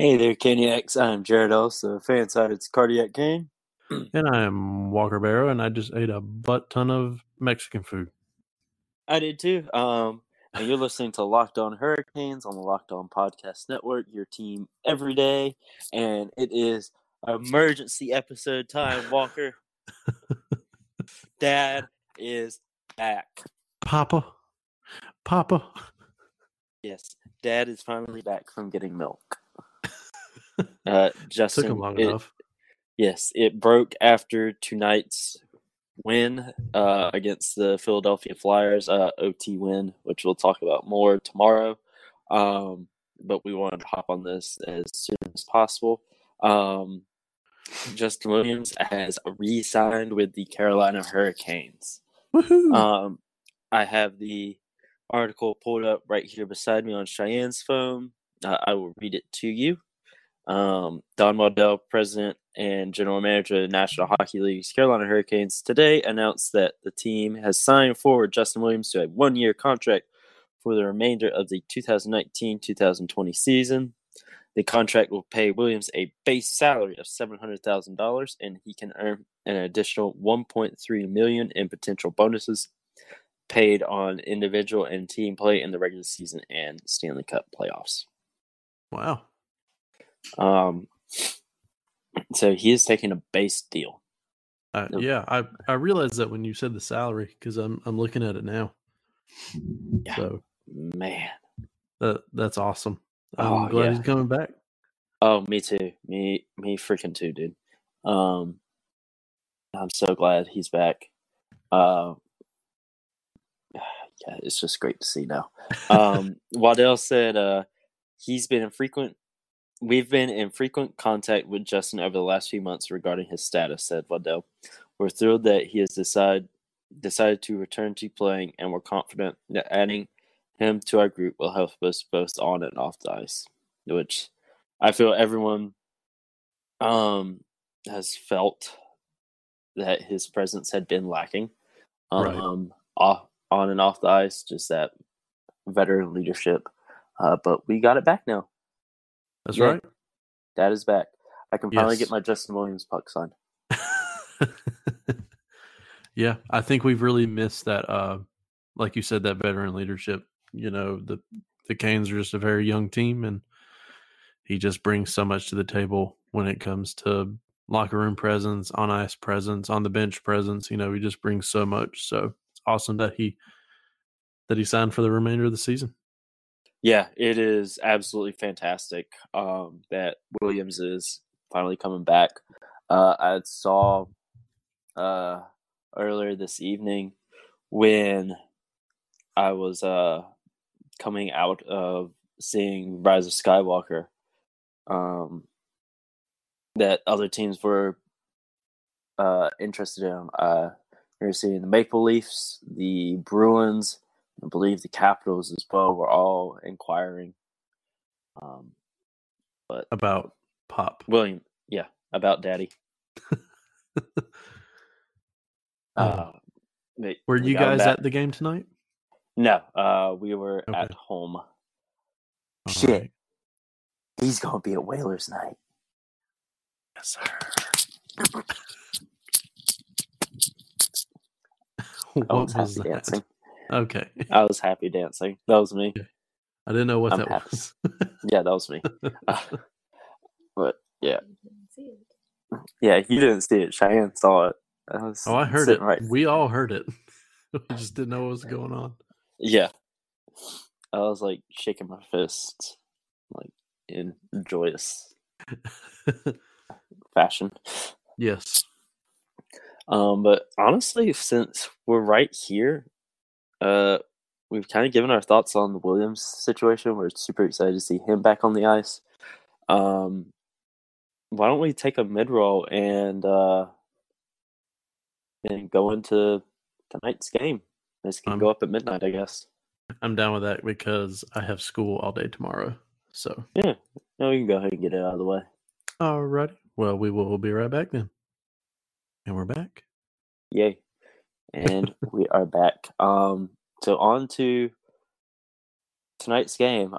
Hey there, Kenny X. I'm Jared Olson, fan side. It's Cardiac Cane. And I'm Walker Barrow, and I just ate a butt ton of Mexican food. I did too. And you're listening to Locked On Hurricanes on the Locked On Podcast Network, your team every day. And it is emergency episode time, Walker. Dad is back. Papa. Yes, Dad is finally back from getting milk. Justin, took him long enough. Yes, it broke after tonight's win against the Philadelphia Flyers, OT win, which we'll talk about more tomorrow. But we wanted to hop on this as soon as possible. Justin Williams has re-signed with the Carolina Hurricanes. Woohoo! I have the article pulled up right here beside me on Cheyenne's phone. I will read it to you. Don Waddell, president and general manager of the National Hockey League's Carolina Hurricanes, today announced that the team has signed forward Justin Williams to a one-year contract for the remainder of the 2019-2020 season. The contract will pay Williams a base salary of $700,000, and he can earn an additional $1.3 million in potential bonuses paid on individual and team play in the regular season and Stanley Cup playoffs. Wow. So he is taking a base deal. Yeah, I realized that when you said the salary, because I'm looking at it now. Yeah, so man, that's awesome. I'm glad he's coming back. Oh, me too. Me freaking too, dude. I'm so glad he's back. Yeah, it's just great to see now. Waddell said, We've been in frequent contact with Justin over the last few months regarding his status, said Waddell. We're thrilled that he has decided to return to playing, and we're confident that adding him to our group will help us both on and off the ice, which I feel everyone has felt that his presence had been lacking on and off the ice, just that veteran leadership. But we got it back now. That's right. Dad is back. I can finally get my Justin Williams puck signed. Yeah, I think we've really missed that, like you said, that veteran leadership. You know, the Canes are just a very young team, and he just brings so much to the table when it comes to locker room presence, on ice presence, on the bench presence. You know, he just brings so much. So it's awesome that he signed for the remainder of the season. Yeah, it is absolutely fantastic that Williams is finally coming back. I saw earlier this evening when I was coming out of seeing Rise of Skywalker that other teams were interested in him. You're seeing the Maple Leafs, the Bruins, I believe the Capitals as well were all inquiring but about Pop. William, yeah, about Daddy. Were you guys at the game tonight? No, we were at home. All shit. Right. He's going to be at Whalers night. Yes, sir. What was that? Dancing. Okay. I was happy dancing. That was me. I didn't know what that was. Yeah, that was me. But yeah. Yeah, you didn't see it. Cheyenne saw it. I heard it. Right. We all heard it. We just didn't know what was going on. Yeah. I was like shaking my fist like in joyous fashion. Yes. But honestly, since we're right here, we've kind of given our thoughts on the Williams situation. We're super excited to see him back on the ice. Why don't we take a mid-roll and go into tonight's game? This can go up at midnight, I guess. I'm down with that because I have school all day tomorrow. So yeah, no, we can go ahead and get it out of the way. All right. Well, we'll be right back then. And we're back. Yay. And we are back. So on to tonight's game.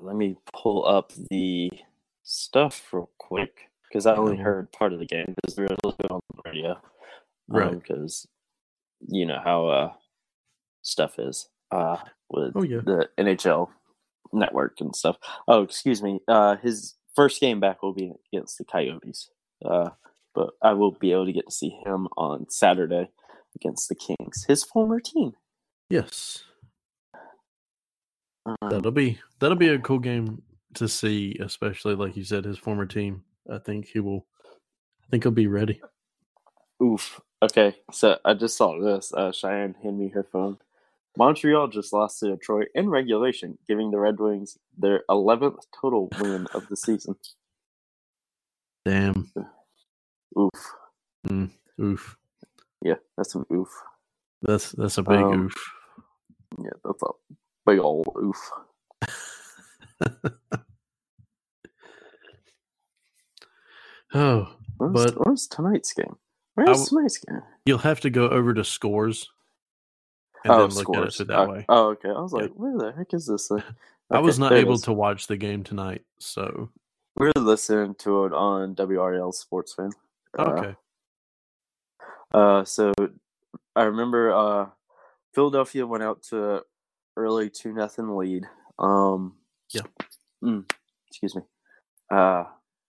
Let me pull up the stuff real quick because I only heard part of the game because we were listening on the radio. Right. Because you know how stuff is with the NHL network and stuff. Oh, excuse me. His first game back will be against the Coyotes. But I will be able to get to see him on Saturday against the Kings, his former team. Yes. That'll be a cool game to see, especially like you said, his former team. I think he'll be ready. Oof. Okay, so I just saw this. Cheyenne, hand me her phone. Montreal just lost to Detroit in regulation, giving the Red Wings their 11th total win of the season. Damn. Oof. Oof. Yeah, that's an oof. That's a big oof. Yeah, that's a big old oof. Where's tonight's game? Where's tonight's game? You'll have to go over to scores and then look at it that way. Oh, okay. I was like, where the heck is this thing? Okay, I was not able to watch the game tonight, so... We're listening to it on WRAL Sports Fan. Okay. So, I remember Philadelphia went out to early 2-0 lead. Excuse me.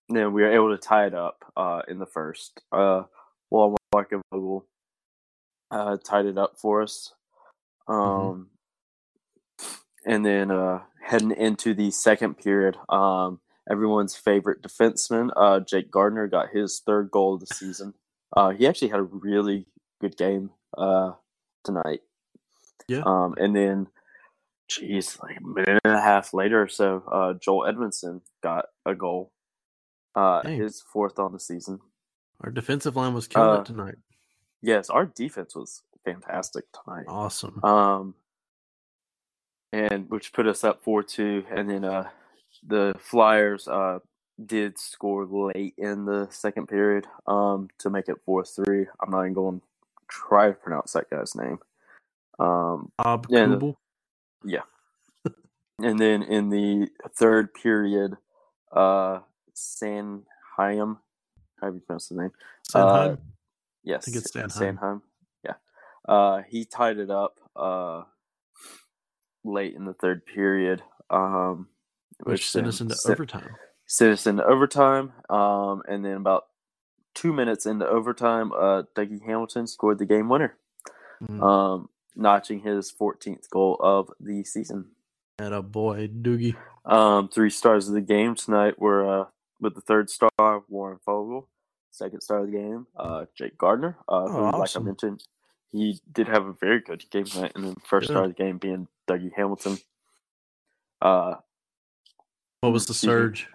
Then we were able to tie it up in the first. Walker Barrow tied it up for us. And then heading into the second period, everyone's favorite defenseman, Jake Gardner, got his third goal of the season. He actually had a really good game tonight. Yeah. And then, like a minute and a half later or so, Joel Edmondson got a goal. His fourth on the season. Our defensive line was killing it tonight. Yes, our defense was fantastic tonight. Awesome. And which put us up 4-2, and then the Flyers did score late in the second period to make it 4-3. I'm not even going to try to pronounce that guy's name. Yeah. And then in the third period, Sanheim. How do you pronounce his name? Sanheim? Yes. I think it's Sanheim. Sanheim. Yeah. He tied it up late in the third period. Which sent us into overtime. Sent us into overtime. And then about 2 minutes into overtime, Dougie Hamilton scored the game winner, notching his 14th goal of the season. Attaboy, Dougie. 3 stars of the game tonight were with the third star, Warren Fogle. Second star of the game, Jake Gardner. Like I mentioned, he did have a very good game tonight. And then first star of the game being Dougie Hamilton. What was the surge?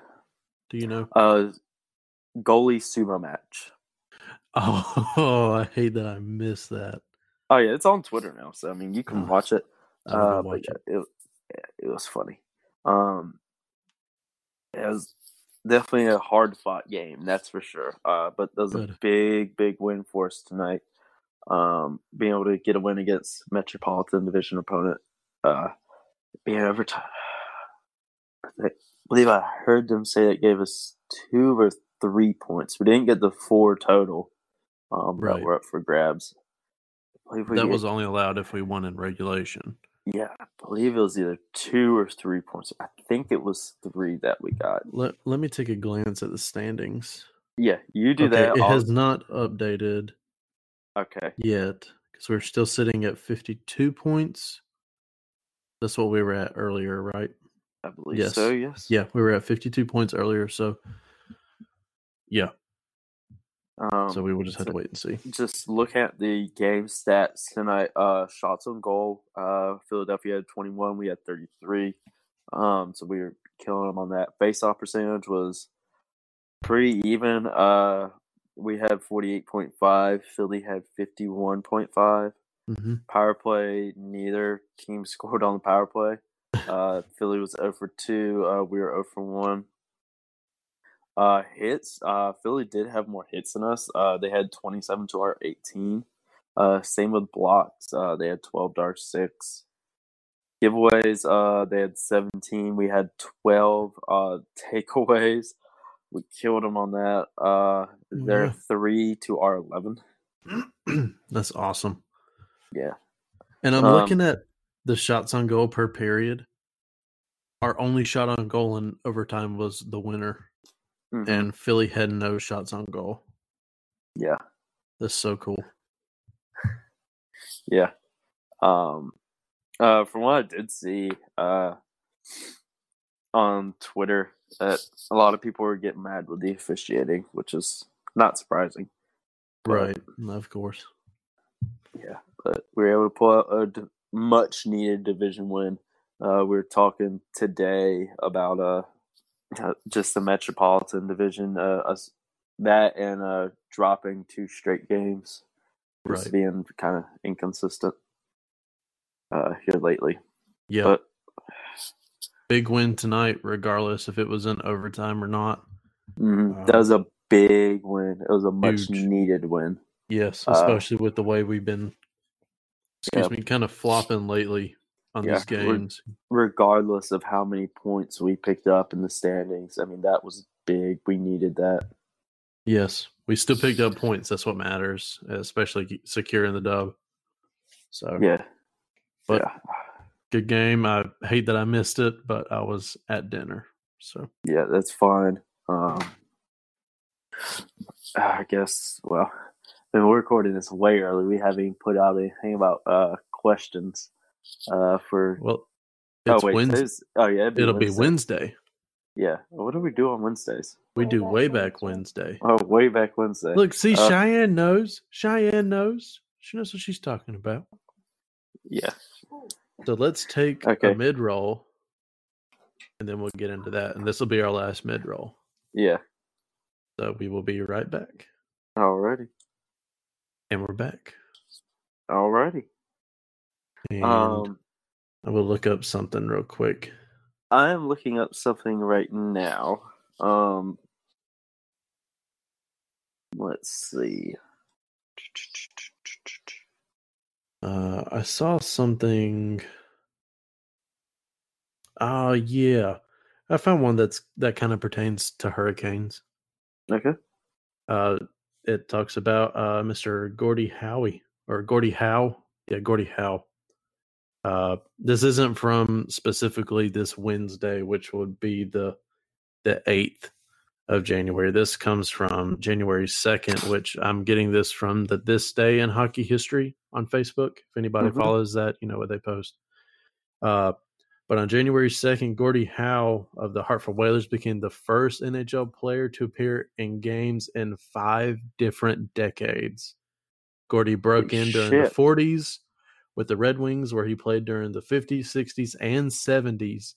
Do you know? Goalie sumo match. Oh, I hate that I missed that. Oh, yeah, it's on Twitter now. So, I mean, you can watch it. It was funny. It was definitely a hard-fought game, that's for sure. But that was a big, big win for us tonight. Being able to get a win against Metropolitan Division opponent. Being overtime. I believe I heard them say it gave us 2 or 3 points. We didn't get the 4 total. But we're up for grabs. That was only allowed if we won in regulation. Yeah, I believe it was either 2 or 3 points. I think it was 3 that we got. Let me take a glance at the standings. Yeah, you do that. It has not updated yet because we're still sitting at 52 points. That's what we were at earlier, right? I believe so, yes. Yeah, we were at 52 points earlier, so yeah. So we will just have to wait and see. Just look at the game stats tonight. Shots on goal. Philadelphia had 21. We had 33. So we were killing them on that. Face-off percentage was pretty even. We had 48.5. Philly had 51.5. Power play, neither team scored on the power play. Philly was 0 for 2. We were 0 for 1. Hits. Philly did have more hits than us. They had 27 to our 18. Same with blocks. They had 12 to our 6. Giveaways, they had 17. We had 12 takeaways. We killed them on that. They're 3 to our 11. That's awesome. Yeah. And I'm looking at the shots on goal per period. Our only shot on goal in overtime was the winner. Mm-hmm. And Philly had no shots on goal. Yeah. That's so cool. Yeah. From what I did see on Twitter, a lot of people were getting mad with the officiating, which is not surprising. Right, of course. Yeah, but we were able to pull out a much-needed division win. We were talking today about just the Metropolitan Division, that and dropping 2 straight games. Right. Just being kind of inconsistent here lately. Yeah. But big win tonight, regardless if it was in overtime or not. That was a big win. It was a much-needed win. Yes, especially with the way we've been, kind of flopping lately on these games. Regardless of how many points we picked up in the standings, I mean, that was big. We needed that. Yes, we still picked up points. That's what matters, especially securing the dub. So yeah. But good game. I hate that I missed it, but I was at dinner. So yeah, that's fine. I guess, we're recording this way early. We haven't even put out anything about questions for. Well, it's Wednesday. It'll be Wednesday. Yeah. What do we do on Wednesdays? We do Way Back Wednesday. Oh, Way Back Wednesday. Look, see, Cheyenne knows. Cheyenne knows. She knows what she's talking about. Yeah. So let's take a mid-roll, and then we'll get into that. And this will be our last mid-roll. Yeah. So we will be right back. Alrighty. And we're back. Alrighty. And I will look up something real quick. I am looking up something right now. Let's see. I saw something. Oh, yeah. I found one that kind of pertains to hurricanes. Okay. It talks about Mr. Gordie Howe. Yeah, Gordie Howe. This isn't from specifically this Wednesday, which would be the 8th of January. This comes from January 2nd, which I'm getting this from the This Day in Hockey History on Facebook. If anybody follows that, you know what they post. But on January 2nd, Gordie Howe of the Hartford Whalers became the first NHL player to appear in games in 5 different decades. Gordie broke in during the 40s with the Red Wings, where he played during the 50s, 60s, and 70s.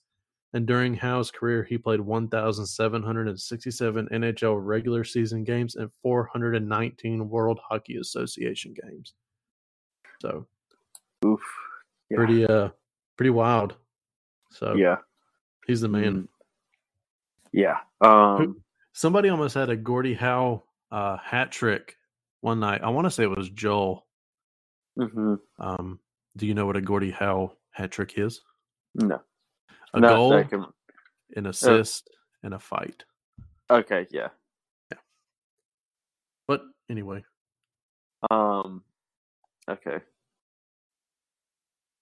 And during Howe's career, he played 1,767 NHL regular season games and 419 World Hockey Association games. So, pretty wild. So, yeah, he's the man. Yeah. Somebody almost had a Gordie Howe hat trick one night. I want to say it was Joel. Mm-hmm. Do you know what a Gordie Howe hat trick is? No. A goal, an assist, and a fight. Okay, yeah. But anyway, okay.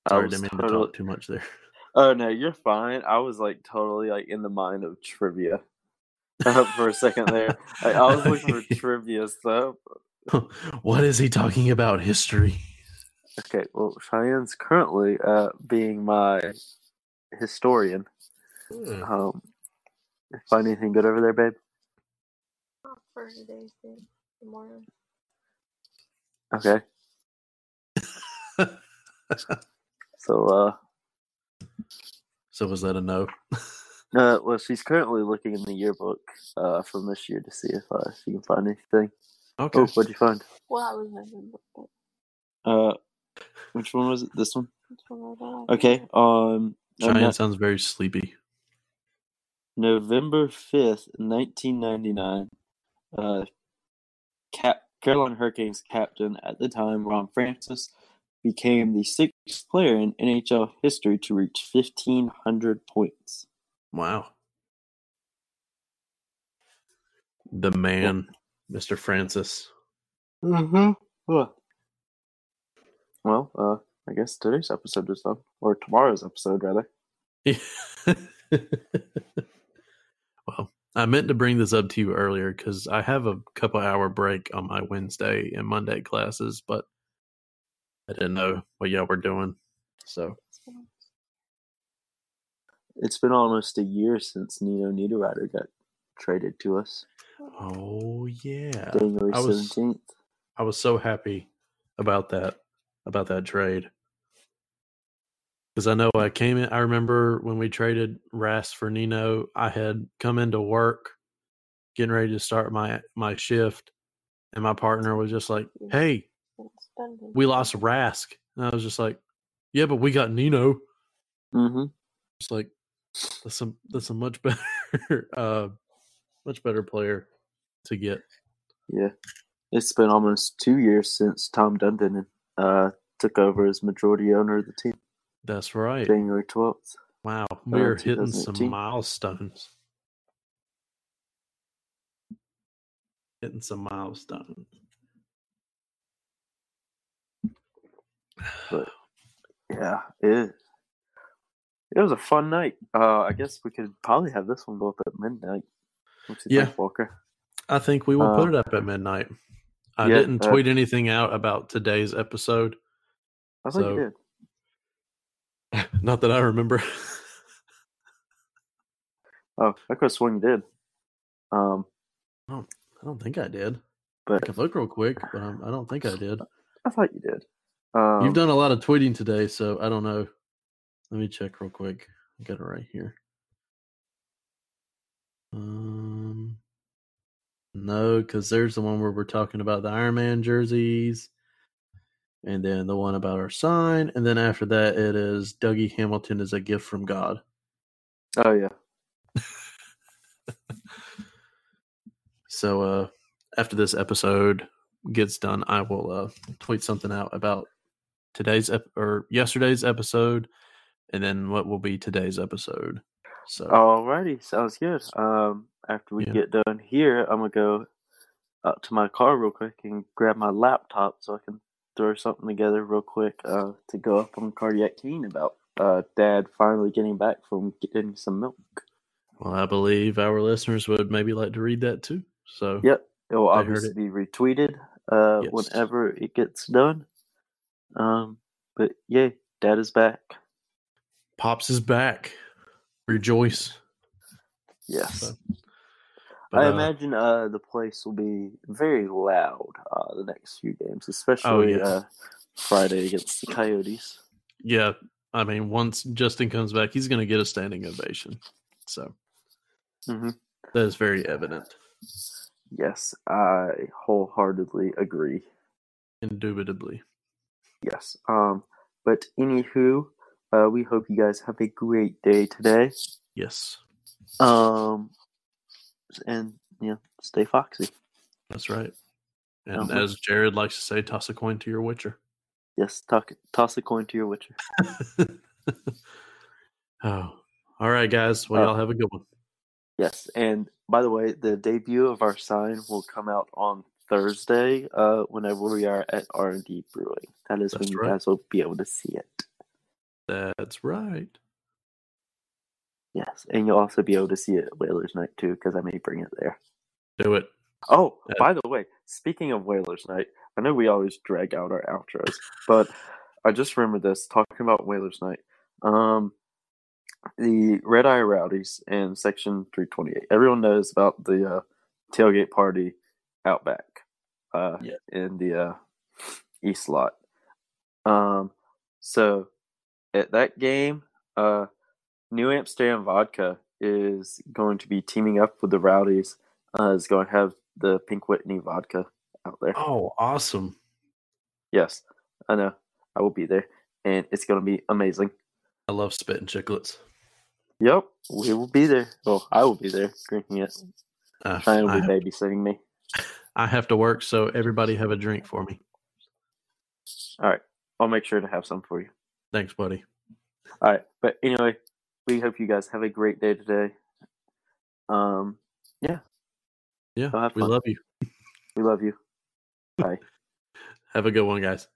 Sorry, I didn't mean to talk too much there. Oh no, you're fine. I was totally in the mind of trivia for a second there. I was looking for trivia stuff. What is he talking about? History. Okay, well, Cheyenne's currently being my historian. Find anything good over there, babe? Not for today's day. Tomorrow. Okay. So was that a no? Well, she's currently looking in the yearbook from this year to see if she can find anything. Okay. Oh, what'd you find? Well, I was in the yearbook. Which one was it? This one? Which one? Okay. Cheyenne sounds very sleepy. November 5th, 1999, Carolina Hurricanes captain at the time, Ron Francis, became the sixth player in NHL history to reach 1,500 points. Wow. The man, Mr. Francis. Well, I guess today's episode is done. Or tomorrow's episode, rather. Yeah. Well, I meant to bring this up to you earlier because I have a couple hour break on my Wednesday and Monday classes, but I didn't know what y'all were doing. So it's been almost a year since Nino Niederreiter got traded to us. Oh yeah, January 17th. I was so happy about that trade because I know I came in. I remember when we traded Rask for Nino. I had come into work, getting ready to start my shift, and my partner was just like, "Hey, we lost Rask," and I was just like, "Yeah, but we got Nino." Mm-hmm. It's like that's a much better player to get. Yeah, it's been almost 2 years since Tom Dundon took over as majority owner of the team. That's right, January 12th. Wow, we're hitting some milestones. But yeah, it was a fun night. I guess we could probably have this one both at midnight. Yeah, Walker. I think we will put it up at midnight. I didn't tweet anything out about today's episode. I think you did. Not that I remember. Oh, I could have sworn you did. I don't think I did. But I can look real quick. But I don't think I did. I thought you did. You've done a lot of tweeting today, so I don't know. Let me check real quick. I got it right here. No, because there's the one where we're talking about the Iron Man jerseys, and then the one about our sign, and then after that it is Dougie Hamilton is a gift from God. Oh yeah. So after this episode gets done, I will tweet something out about yesterday's episode, and then what will be today's episode. So. Alrighty, sounds good. After we get done here, I'm going to go up to my car real quick and grab my laptop so I can throw something together real quick to go up on Cardiac Cane about Dad finally getting back from getting some milk. Well, I believe our listeners would maybe like to read that too. So yep, it will obviously be retweeted whenever it gets done. But yeah, Dad is back. Pops is back. Rejoice. Yes. So, I imagine the place will be very loud the next few games, especially Friday against the Coyotes. Yeah. I mean, once Justin comes back, he's going to get a standing ovation. So that is very evident. Yes. I wholeheartedly agree. Indubitably. Yes. But anywho, we hope you guys have a great day today. Yes. And, stay foxy. That's right. And as Jared likes to say, toss a coin to your witcher. Yes, toss a coin to your witcher. Oh. All right, guys. Well, y'all have a good one. Yes. And, by the way, the debut of our sign will come out on Thursday whenever we are at R&D Brewing. That is when you guys will be able to see it. That's right. Yes, and you'll also be able to see it at Whalers Night, too, because I may bring it there. Do it. Oh, by the way, speaking of Whalers Night, I know we always drag out our outros, but I just remembered this, talking about Whalers Night. The Red Eye Rowdies in Section 328. Everyone knows about the tailgate party out back in the East Lot. So at that game, New Amsterdam Vodka is going to be teaming up with the Rowdies. Is going to have the Pink Whitney vodka out there. Oh, awesome. Yes, I know. I will be there, and it's going to be amazing. I love spitting chiclets. Yep, we will be there. Well, I will be there drinking it. Ryan will be babysitting me. I have to work, so everybody have a drink for me. All right. I'll make sure to have some for you. Thanks, buddy. All right. But anyway, we hope you guys have a great day today. Yeah, we love you. We love you. Bye. Have a good one, guys.